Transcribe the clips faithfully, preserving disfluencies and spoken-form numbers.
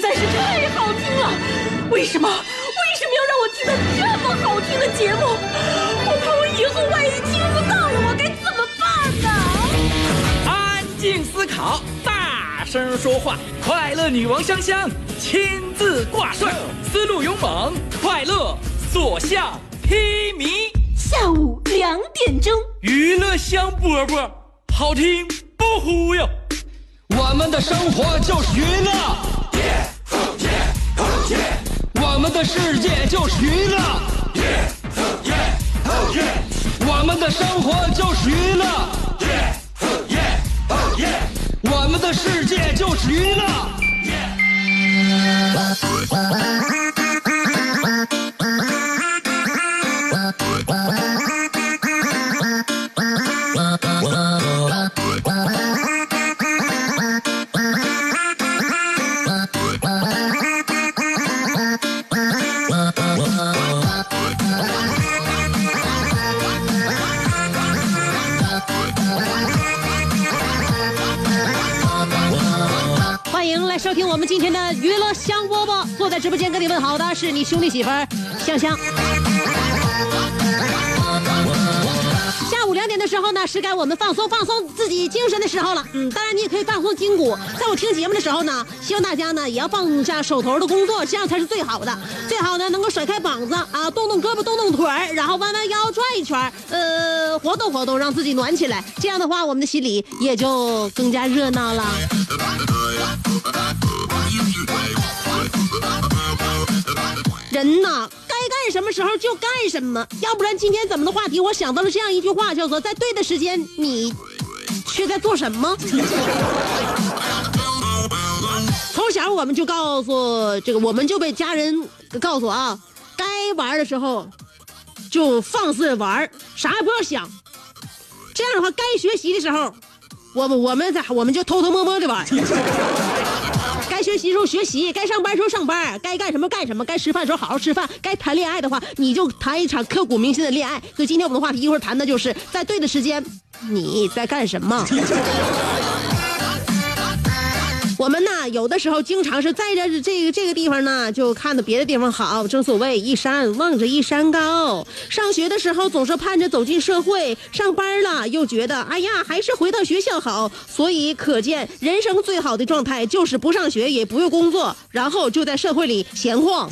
在是太好听了！为什么为什么要让我听到这么好听的节目？我怕我以后万一听不到了，我该怎么办呢？安静思考，大声说话，快乐女王香香亲自挂帅，思路勇猛，快乐所向披靡。下午两点钟，娱乐香饽饽，好听不忽悠。 我们的生活就是娱乐，我们的世界就是娱乐，我们的生活就是娱乐，我们的世界就是娱乐。收听我们今天的娱乐香饽饽，坐在直播间跟你问好的是你兄弟媳妇儿香香。下午两点的时候呢，是该我们放松放松自己精神的时候了。嗯，当然你也可以放松筋骨。在我听节目的时候呢，希望大家呢也要放下手头的工作，这样才是最好的。最好呢能够甩开膀子啊，动动胳膊，动动腿儿，然后弯弯腰，转一圈，呃，活动活动，让自己暖起来。这样的话，我们的心里也就更加热闹了。 人呐，该干什么时候就干什么，要不然今天咱们的话题，我想到了这样一句话，叫做"在对的时间，你却在做什么"。从小我们就告诉这个，我们就被家人告诉啊，该玩的时候就放肆玩，啥也不要想。这样的话，该学习的时候，我们我们在我们就偷偷摸摸的玩。该学习时候学习，该上班时候上班，该干什么干什么，该吃饭时候好好吃饭，该谈恋爱的话，你就谈一场刻骨铭心的恋爱。所以今天我们的话题一会儿谈的就是在对的时间，你在干什么？我们呢，有的时候经常是在这这个这个地方呢，就看到别的地方好。正所谓一山望着一山高。上学的时候总是盼着走进社会，上班了又觉得哎呀，还是回到学校好。所以可见，人生最好的状态就是不上学，也不用工作，然后就在社会里闲晃。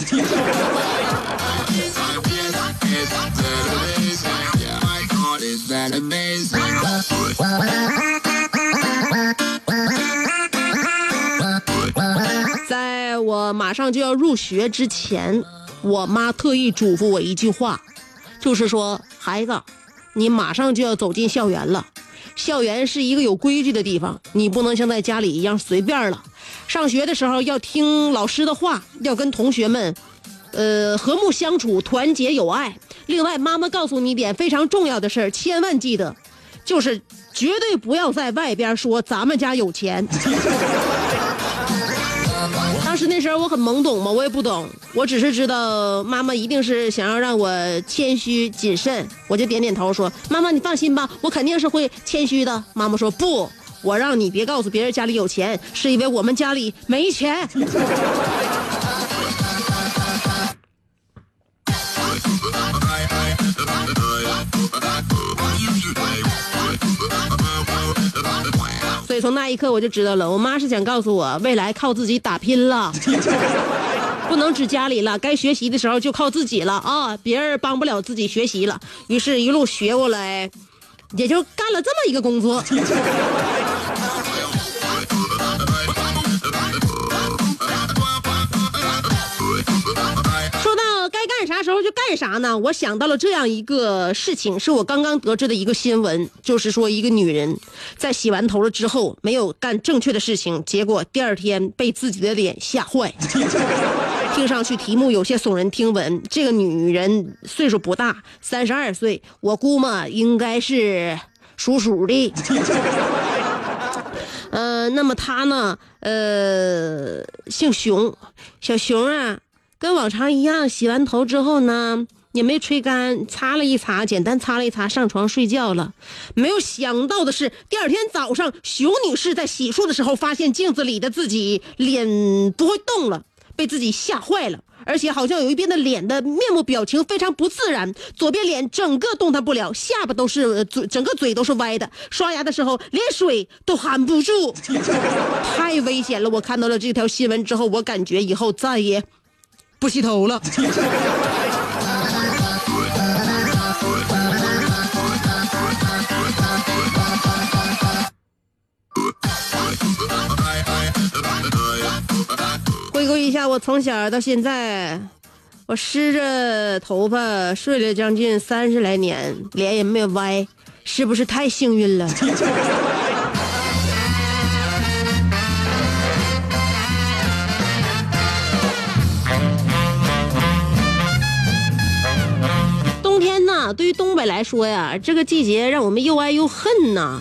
在我马上就要入学之前，我妈特意嘱咐我一句话，就是说，孩子，你马上就要走进校园了，校园是一个有规矩的地方，你不能像在家里一样随便了。上学的时候要听老师的话，要跟同学们，呃，和睦相处，团结友爱。另外，妈妈告诉你一点非常重要的事儿，千万记得，就是绝对不要在外边说咱们家有钱。当时那时候我很懵懂嘛，我也不懂，我只是知道妈妈一定是想要让我谦虚谨慎，我就点点头说："妈妈，你放心吧，我肯定是会谦虚的。"妈妈说："不，我让你别告诉别人家里有钱，是因为我们家里没钱。"所以从那一刻我就知道了，我妈是想告诉我，未来靠自己打拼了，不能指家里了，该学习的时候就靠自己了啊，别人帮不了自己学习了。于是，一路学过来，也就干了这么一个工作。说到该干啥时候就干啥呢？我想到了这样一个事情，是我刚刚得知的一个新闻，就是说一个女人在洗完头了之后没有干正确的事情，结果第二天被自己的脸吓坏。听上去题目有些耸人听闻。这个女人岁数不大，三十二岁，我估摸应该是属鼠的。呃，那么她呢？呃，姓熊，小熊啊。跟往常一样，洗完头之后呢，也没吹干，擦了一擦，简单擦了一擦，上床睡觉了。没有想到的是，第二天早上，熊女士在洗漱的时候发现镜子里的自己脸不会动了，被自己吓坏了，而且好像有一边的脸的面目表情非常不自然，左边脸整个动弹不了，下巴都是嘴，整个嘴都是歪的，刷牙的时候连水都含不住，太危险了！我看到了这条新闻之后，我感觉以后再也不洗头了。回顾一下，我从小到现在，我湿着头发睡了将近三十来年，脸也没有歪，是不是太幸运了？冬天呢，对于东北来说呀，这个季节让我们又爱又恨呐。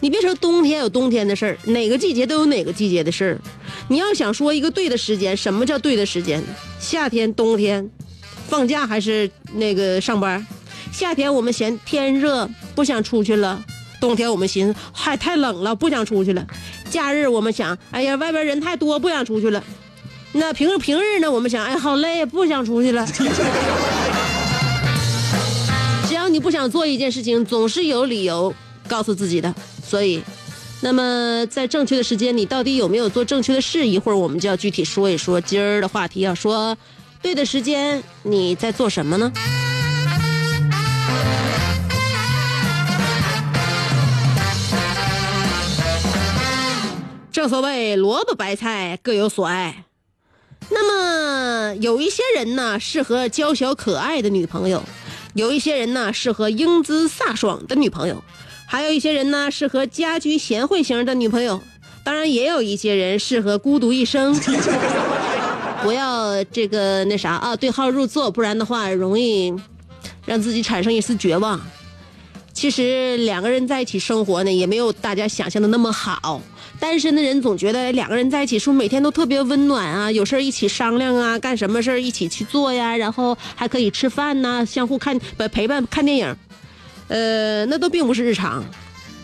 你别说冬天有冬天的事儿，哪个季节都有哪个季节的事儿。你要想说一个对的时间，什么叫对的时间？夏天、冬天，放假还是那个上班？夏天我们嫌天热，不想出去了；冬天我们寻思还太冷了，不想出去了；假日我们想，哎呀，外边人太多，不想出去了；那平日平日呢，我们想，哎，好累，不想出去了。只要你不想做一件事情，总是有理由告诉自己的。所以，那么在正确的时间，你到底有没有做正确的事？一会儿我们就要具体说一说。今儿的话题要说，对的时间你在做什么呢？正所谓萝卜白菜各有所爱。那么有一些人呢，适合娇小可爱的女朋友；有一些人呢，适合英姿飒爽的女朋友。还有一些人呢，适合家居贤惠型的女朋友，当然也有一些人适合孤独一生。不要这个那啥啊，对号入座，不然的话容易让自己产生一丝绝望。其实两个人在一起生活呢，也没有大家想象的那么好。单身的人总觉得两个人在一起是不是每天都特别温暖啊，有事儿一起商量啊，干什么事儿一起去做呀，然后还可以吃饭呐、啊，相互看陪伴看电影。呃，那都并不是日常，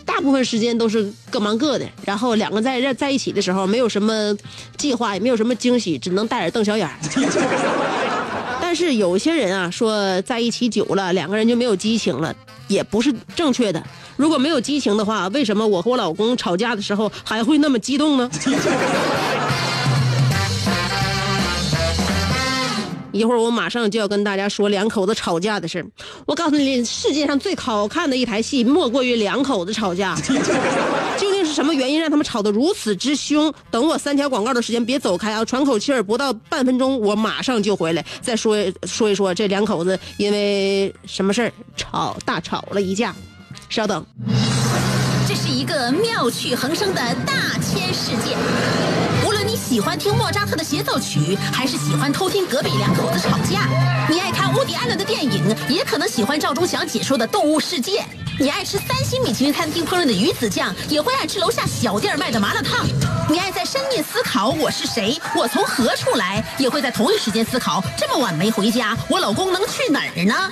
大部分时间都是各忙各的。然后两个在在一起的时候，没有什么计划，也没有什么惊喜，只能带着瞪小眼。但是有些人啊，说在一起久了，两个人就没有激情了，也不是正确的。如果没有激情的话，为什么我和我老公吵架的时候还会那么激动呢？一会儿我马上就要跟大家说两口子吵架的事。我告诉你，世界上最好看的一台戏莫过于两口子吵架。究竟是什么原因让他们吵得如此之凶？等我三条广告的时间，别走开啊！喘口气儿，不到半分钟，我马上就回来，再说说一说这两口子因为什么事儿吵大吵了一架。稍等，这是一个妙趣横生的大千世界。喜欢听莫扎特的协奏曲，还是喜欢偷听隔壁两口子吵架？你爱看乌迪·艾伦的电影，也可能喜欢赵忠祥解说的《动物世界》。你爱吃三星米其林餐厅烹饪的鱼子酱，也会爱吃楼下小店卖的麻辣烫。你爱在深夜思考我是谁，我从何处来，也会在同一时间思考这么晚没回家，我老公能去哪儿呢？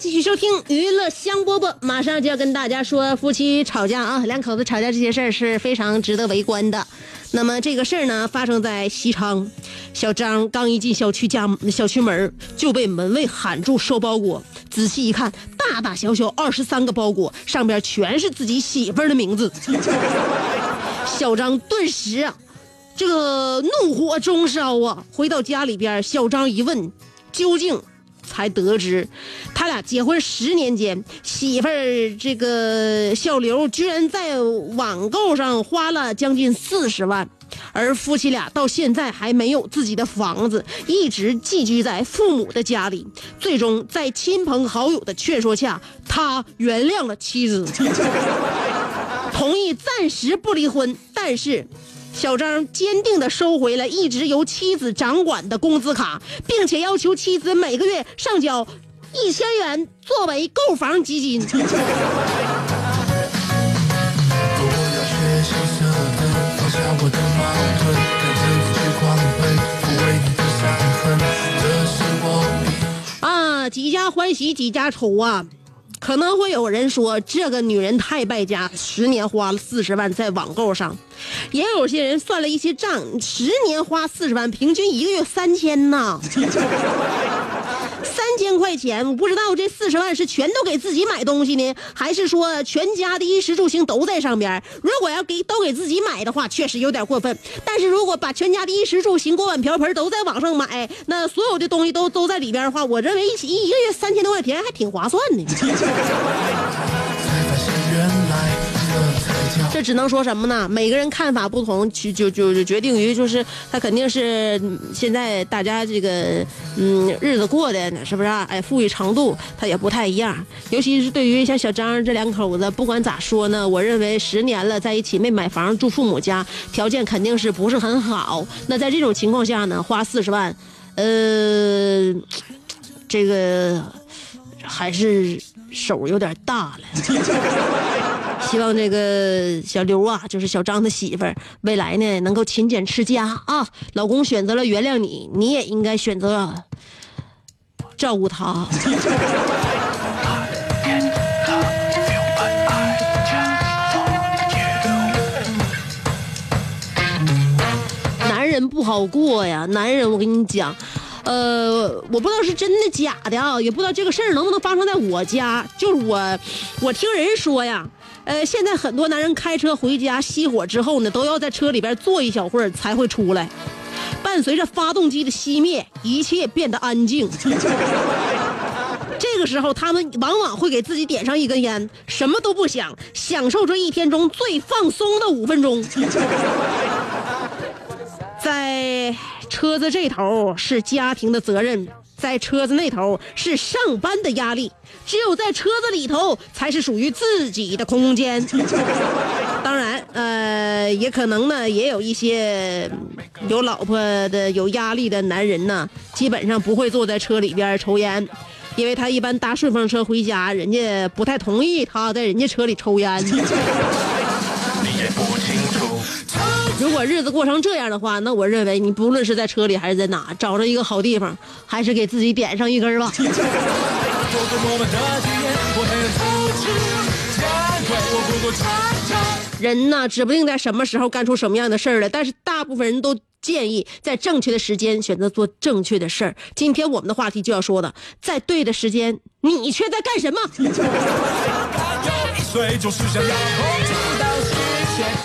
继续收听娱乐香饽饽，马上就要跟大家说夫妻吵架啊，两口子吵架这些事儿是非常值得围观的。那么这个事儿呢，发生在西昌，小张刚一进小区家小区门就被门卫喊住收包裹，仔细一看，大大小小二十三个包裹，上边全是自己媳妇儿的名字。小张顿时啊，这个怒火中烧啊！回到家里边，小张一问，究竟。才得知他俩结婚十年间，媳妇儿这个小刘居然在网购上花了将近四十万，而夫妻俩到现在还没有自己的房子，一直寄居在父母的家里，最终在亲朋好友的劝说下，他原谅了妻子，同意暂时不离婚，但是小张坚定地收回了一直由妻子掌管的工资卡，并且要求妻子每个月上缴一千元作为购房基金。啊，几家欢喜几家愁啊！可能会有人说这个女人太败家，十年花了四十万在网购上，也有些人算了一些账，十年花四十万，平均一个月三千呢，三千块钱，我不知道这四十万是全都给自己买东西呢，还是说全家的衣食住行都在上边。如果要给都给自己买的话，确实有点过分，但是如果把全家的衣食住行锅碗瓢盆都在网上买，那所有的东西都都在里边的话，我认为一起一个月三千多块钱还挺划算的。这只能说什么呢？每个人看法不同，就就就决定于就是他肯定是现在大家这个嗯日子过的是不是、啊？哎，富裕程度他也不太一样。尤其是对于像小张这两口子，不管咋说呢，我认为十年了在一起没买房，住父母家，条件肯定是不是很好。那在这种情况下呢，花四十万，呃，这个还是手有点大了。希望这个小刘啊，就是小张的媳妇儿，未来呢能够勤俭持家啊。老公选择了原谅你，你也应该选择照顾他。男人不好过呀，男人，我跟你讲。呃，我不知道是真的假的啊，也不知道这个事儿能不能发生在我家。就是我，我听人说呀，呃，现在很多男人开车回家熄火之后呢，都要在车里边坐一小会儿才会出来，伴随着发动机的熄灭，一切变得安静。这个时候，他们往往会给自己点上一根烟，什么都不想，享受这一天中最放松的五分钟。在车子这头是家庭的责任，在车子那头是上班的压力，只有在车子里头才是属于自己的空间。当然呃，也可能呢也有一些有老婆的有压力的男人呢，基本上不会坐在车里边抽烟，因为他一般搭顺风车回家，人家不太同意他在人家车里抽烟。如果日子过成这样的话，那我认为你不论是在车里还是在哪，找着一个好地方，还是给自己点上一根吧。人呢，指不定在什么时候干出什么样的事儿来，但是大部分人都建议在正确的时间选择做正确的事儿。今天我们的话题就要说的，在对的时间，你却在干什么？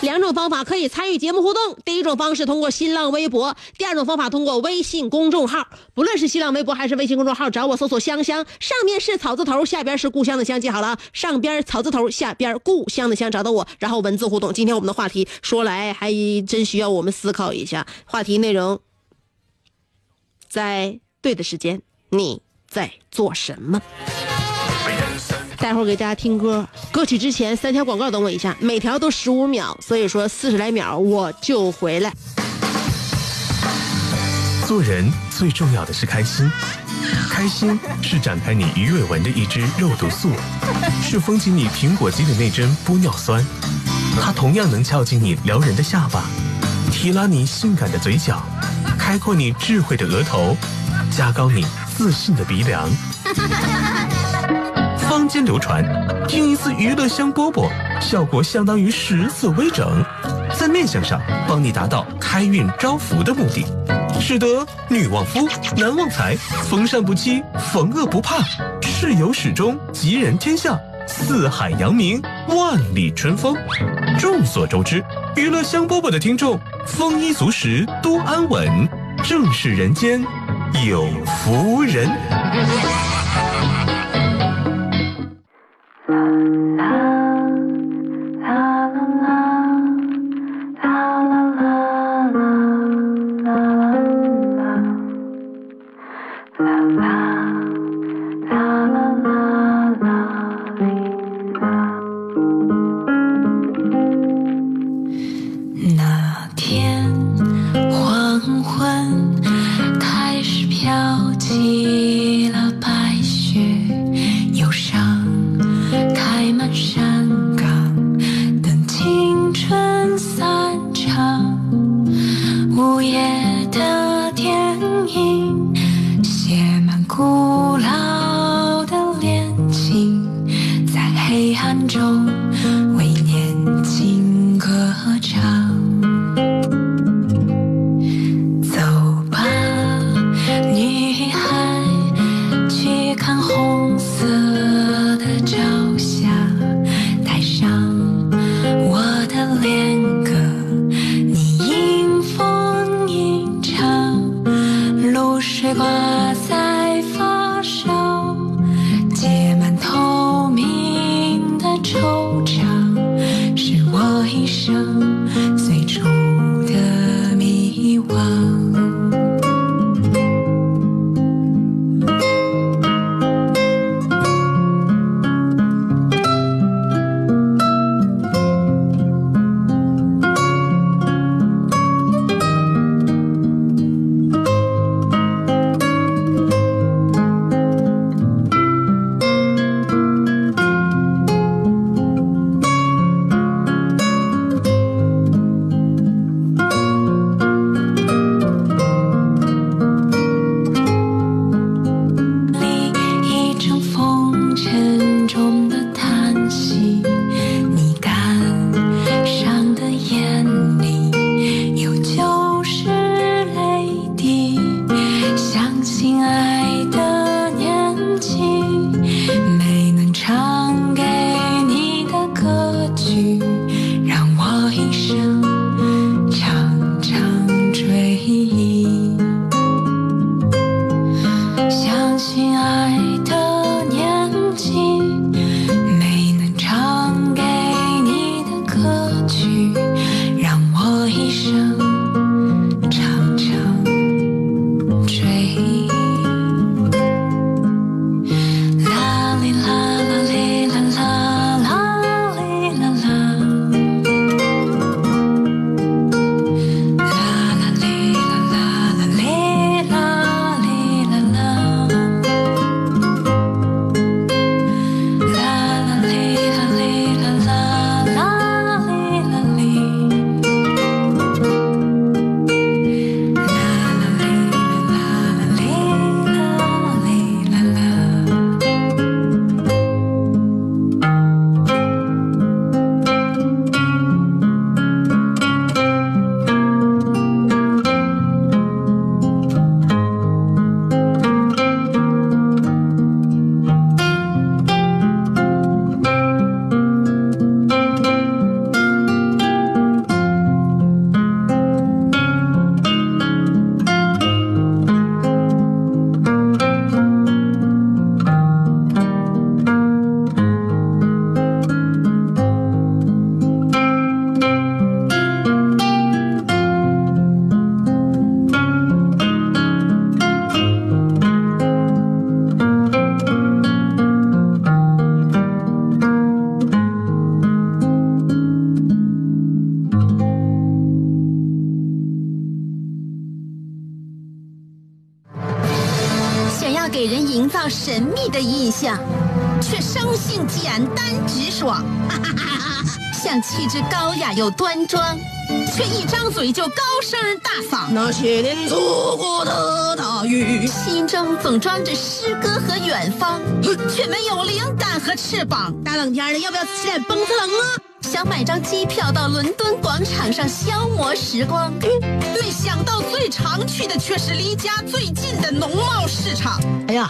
两种方法可以参与节目互动，第一种方式通过新浪微博，第二种方法通过微信公众号。不论是新浪微博还是微信公众号，找我搜索香香，上面是草字头，下边是故乡的香，记好了，上边草字头，下边故乡的香，找到我，然后文字互动。今天我们的话题说来还真需要我们思考一下，话题内容，在对的时间你在做什么？待会儿给大家听歌，歌曲之前三条广告等我一下，每条都十五秒，所以说四十来秒我就回来。做人最重要的是开心，开心是展开你鱼尾纹的一支肉毒素，是封紧你苹果肌的那针玻尿酸，它同样能翘起你撩人的下巴，提拉你性感的嘴角，开阔你智慧的额头，加高你自信的鼻梁。坊间流传，听一次娱乐香饽饽，效果相当于十次微整，在面相上帮你达到开运招福的目的，使得女旺夫，男旺财，逢善不欺，逢恶不怕，事有始终，吉人天下，四海扬名，万里春风。众所周知，娱乐香饽饽的听众丰衣足食，都安稳，正是人间有福人。却生性简单直爽，像气质高雅又端庄，却一张嘴就高声大嗓。那些年错过的大雨，心中总装着诗歌和远方，却没有灵感和翅膀。大冷天的，要不要吃点蹦特冷啊？想买张机票到伦敦广场上消磨时光，没想到最常去的却是离家最近的农贸市场。哎呀，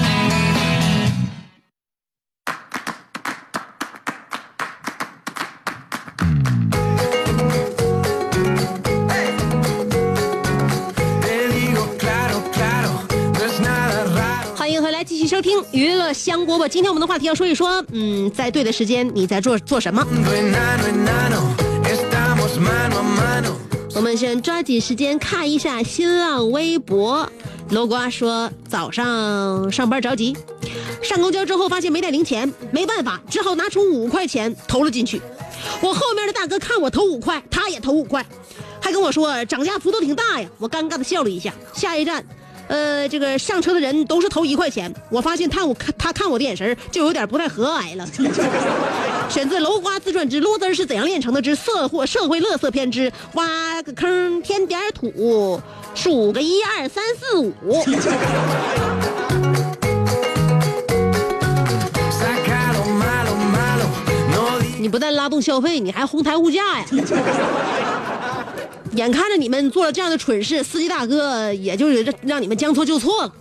欢迎回来，继续收听娱乐香饽饽。今天我们的话题要说一说，嗯，在对的时间你在做做什么？我们先抓紧时间看一下新浪微博。罗瓜说，早上上班着急，上公交之后发现没带零钱，没办法，只好拿出五块钱投了进去。我后面的大哥看我投五块，他也投五块，还跟我说涨价幅度挺大呀。我尴尬的笑了一下。下一站，呃，这个上车的人都是投一块钱。我发现他我看他看我的眼神就有点不太和蔼了。选自《楼瓜自传之撸字是怎样炼成的之社会社会乐色篇之挖个坑添点土数个一二三四五》。你不但拉动消费，你还哄抬物价呀！眼看着你们做了这样的蠢事，司机大哥也就是让你们将错就错了。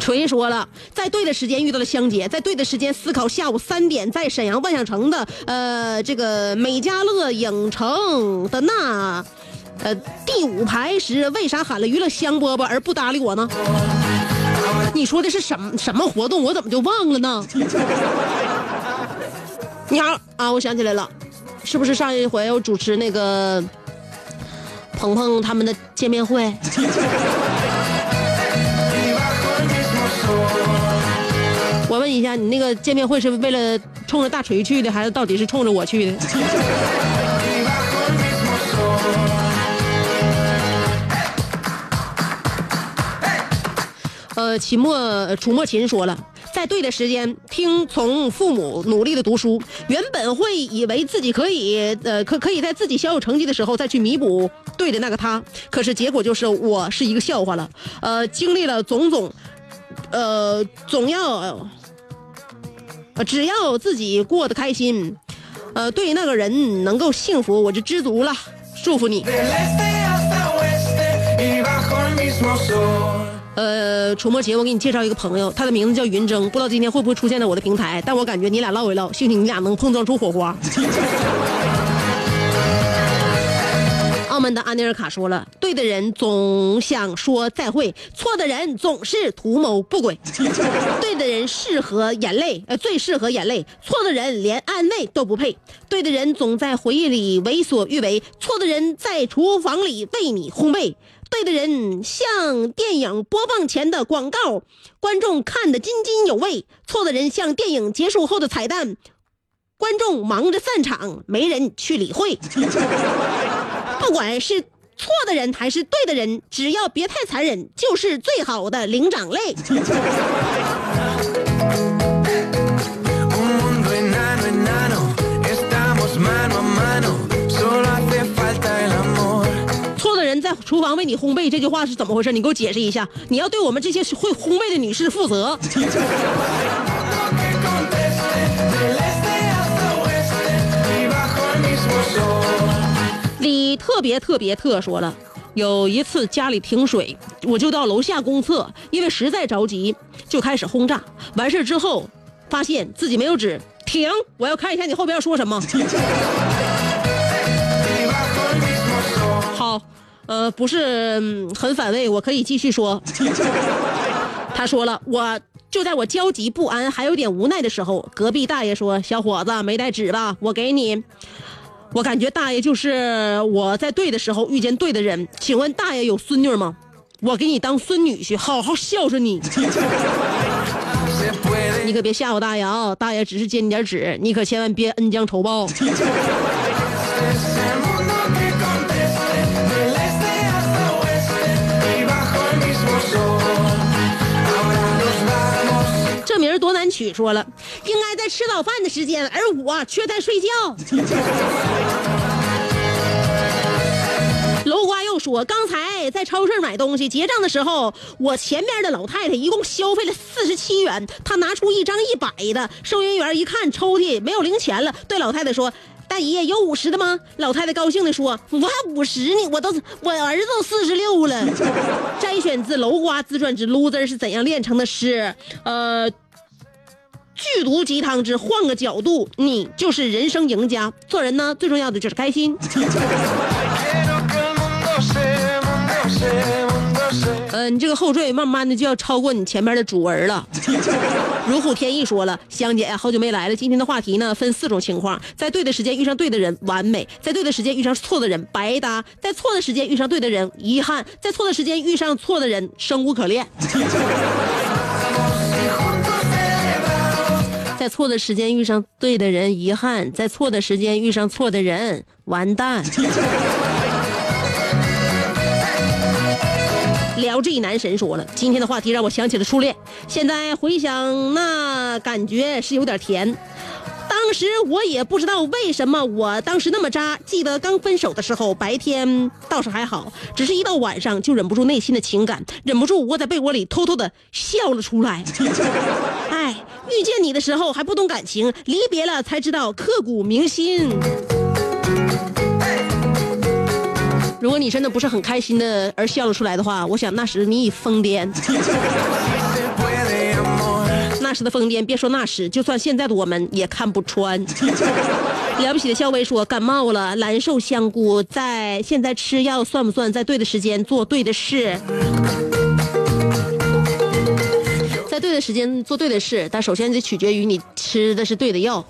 锤说了，在对的时间遇到了香姐，在对的时间思考下午三点在沈阳万象城的呃这个美家乐影城的那呃第五排时，为啥喊了娱乐香饽饽而不搭理我呢？你说的是什么什么活动？我怎么就忘了呢？你好啊，我想起来了，是不是上一回我主持那个鹏鹏他们的见面会？我问一下，你那个见面会是为了冲着大锤去的，还是到底是冲着我去的？呃，秦末楚末秦说了，在对的时间听从父母努力的读书，原本会以为自己可以呃可可以在自己小有成绩的时候再去弥补对的那个他，可是结果就是我是一个笑话了。呃，经历了种种，呃，总要。只要自己过得开心，呃，对那个人能够幸福，我就知足了。祝福你。呃，楚墨杰，我给你介绍一个朋友，他的名字叫云峥，不知道今天会不会出现在我的平台，但我感觉你俩唠一唠，兴许你俩能碰撞出火花。澳门的安尼尔卡说了，对的人总想说再会，错的人总是图谋不轨。对的人适合眼泪，呃，最适合眼泪；错的人连安慰都不配。对的人总在回忆里为所欲为，错的人在厨房里为你烘焙。对的人像电影播放前的广告，观众看得津津有味；错的人像电影结束后的彩蛋，观众忙着散场，没人去理会。不管是错的人还是对的人，只要别太残忍，就是最好的灵长类。错的人在厨房为你烘焙，这句话是怎么回事？你给我解释一下，你要对我们这些会烘焙的女士负责。李特别特别特说了，有一次家里停水，我就到楼下公厕，因为实在着急就开始轰炸，完事之后发现自己没有纸，停，我要看一下你后边要说什么。好，呃，不是、嗯、很反胃，我可以继续说。他说了，我就在我焦急不安还有点无奈的时候，隔壁大爷说，小伙子没带纸吧，我给你。我感觉大爷就是我在对的时候遇见对的人。请问大爷有孙女吗？我给你当孙女婿，好好孝顺你。你可别吓唬大爷啊！大爷只是借你点纸，你可千万别恩将仇报。这名多难取，说了应该在吃早饭的时间，而我却在睡觉。楼瓜又说，刚才在超市买东西结账的时候，我前面的老太太一共消费了四十七元，她拿出一张一百的，收银员一看抽屉没有零钱了，对老太太说：“大姨，有五十的吗？”老太太高兴地说：“我还五十呢，我都我儿子都四十六了。”摘选自楼瓜自传之《loser 是怎样炼成的》诗，呃。剧毒鸡汤之换个角度，你就是人生赢家。做人呢，最重要的就是开心。呃，你这个后缀慢慢的就要超过你前面的主文了。如虎添翼说了，香姐好久没来了。今天的话题呢分四种情况：在对的时间遇上对的人，完美；在对的时间遇上错的人，白搭；在错的时间遇上对的人，遗憾；在错的时间遇上错的人，生无可恋。在错的时间遇上对的人，遗憾；在错的时间遇上错的人，完蛋。聊这一男神说了，今天的话题让我想起了初恋，现在回想那感觉是有点甜。当时我也不知道为什么我当时那么渣，记得刚分手的时候白天倒是还好，只是一到晚上就忍不住内心的情感，忍不住窝在被窝里偷偷的笑了出来。哎，遇见你的时候还不懂感情，离别了才知道刻骨铭心。如果你真的不是很开心的而笑了出来的话，我想那时你已疯癫。那时的疯癫，别说那时，就算现在的我们也看不穿。了不起的肖薇说，感冒了，蓝瘦香菇，在现在吃药算不算在对的时间做对的事？在对的时间做对的事，但首先得取决于你吃的是对的药。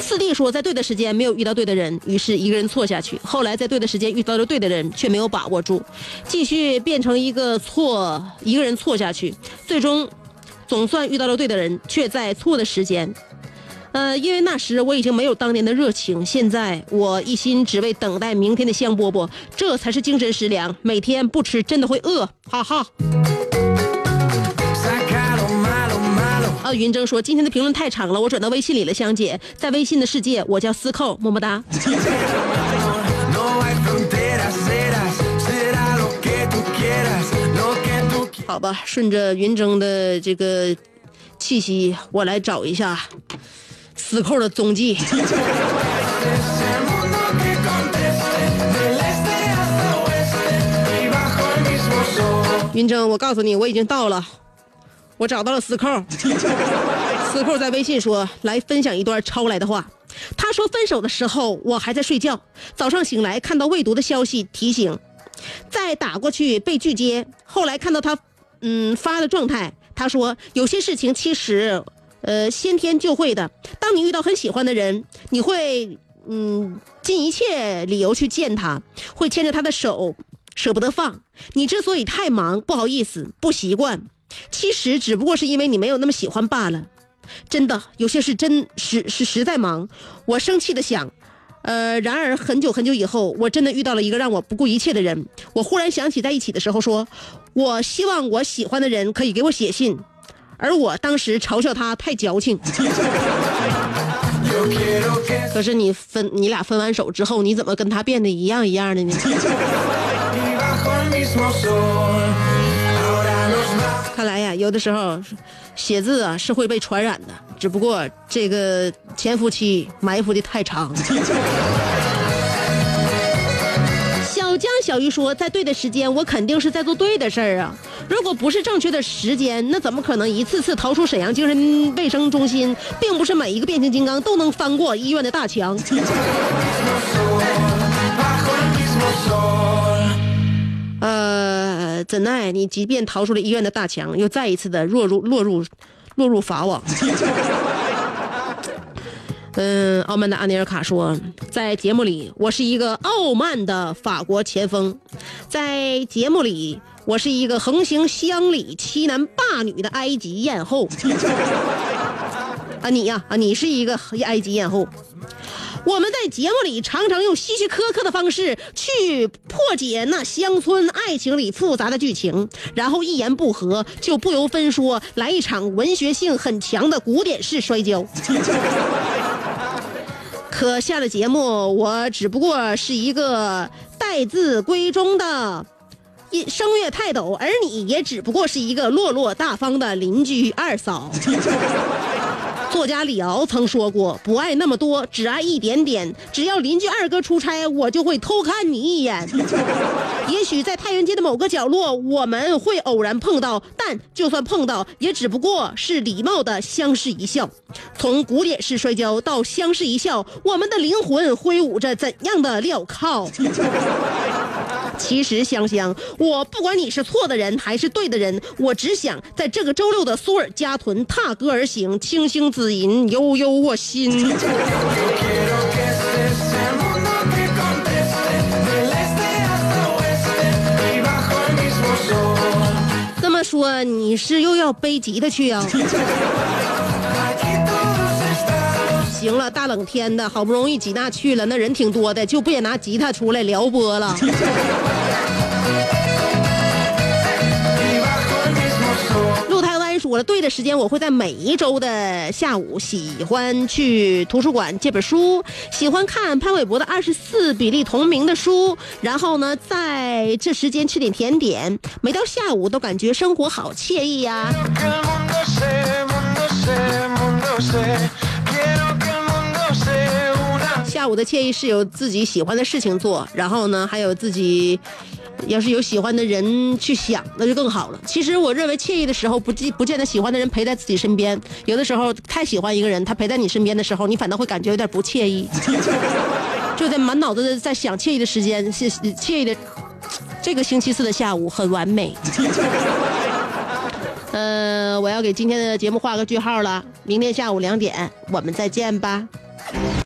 四弟说，在对的时间没有遇到对的人，于是一个人错下去，后来在对的时间遇到了对的人，却没有把握住，继续变成一个错一个人错下去，最终总算遇到了对的人，却在错的时间。呃，因为那时我已经没有当年的热情，现在我一心只为等待明天的香饽饽，这才是精神食粮，每天不吃真的会饿，哈哈。啊，云峥说，今天的评论太长了，我转到微信里了，香姐，在微信的世界，我叫思扣，么么哒。好吧，顺着云峥的这个气息，我来找一下死扣的踪迹。云峥，我告诉你，我已经到了，我找到了死扣。死扣在微信说，来分享一段抄来的话。他说，分手的时候我还在睡觉，早上醒来看到未读的消息提醒，再打过去被拒接，后来看到他嗯发的状态，他说有些事情其实呃先天就会的，当你遇到很喜欢的人，你会嗯尽一切理由去见他，会牵着他的手舍不得放，你之所以太忙，不好意思，不习惯，其实只不过是因为你没有那么喜欢罢了。真的有些事真是是实在忙，我生气的想呃，然而很久很久以后，我真的遇到了一个让我不顾一切的人，我忽然想起在一起的时候说，我希望我喜欢的人可以给我写信，而我当时嘲笑他太矫情。可是你分你俩分完手之后，你怎么跟他变得一样一样的呢？看来呀，有的时候写字啊是会被传染的，只不过这个潜伏期埋伏的太长。小江小鱼说，在对的时间，我肯定是在做对的事儿啊，如果不是正确的时间，那怎么可能一次次逃出沈阳精神卫生中心，并不是每一个变形金刚都能翻过医院的大墙。呃，怎奈你即便逃出了医院的大墙，又再一次的落入落入落入法网。嗯，傲慢的阿内尔卡说，在节目里我是一个傲慢的法国前锋，在节目里我是一个横行乡里欺男霸女的埃及艳后。啊你呀、啊、啊你是一个埃及艳后。我们在节目里常常用希希苛刻的方式去破解那乡村爱情里复杂的剧情，然后一言不合就不由分说来一场文学性很强的古典式摔跤。可下了节目，我只不过是一个待字闺中的声乐泰斗，而你也只不过是一个落落大方的邻居二嫂。作家李敖曾说过，不爱那么多，只爱一点点，只要邻居二哥出差，我就会偷看你一眼。也许在太原街的某个角落我们会偶然碰到，但就算碰到也只不过是礼貌的相视一笑。从古典式摔跤到相视一笑，我们的灵魂挥舞着怎样的镣铐。其实香香，我不管你是错的人还是对的人，我只想在这个周六的苏尔加屯踏歌而行，清新自吟，悠悠我心。这么说你是又要背吉他去啊？行了，大冷天的，好不容易吉娜去了，那人挺多的，就不也拿吉他出来撩拨了。陆台湾说了，对的时间我会在每一周的下午喜欢去图书馆借本书，喜欢看潘玮柏的《二十四比例》同名的书，然后呢在这时间吃点甜点，每到下午都感觉生活好惬意呀、啊。下午的惬意是有自己喜欢的事情做，然后呢还有自己要是有喜欢的人去想，那就更好了。其实我认为惬意的时候不不见得喜欢的人陪在自己身边，有的时候太喜欢一个人，他陪在你身边的时候，你反倒会感觉有点不惬意。就在满脑子在想惬意的时间，惬意的这个星期四的下午很完美。呃，我要给今天的节目画个句号了，明天下午两点我们再见吧。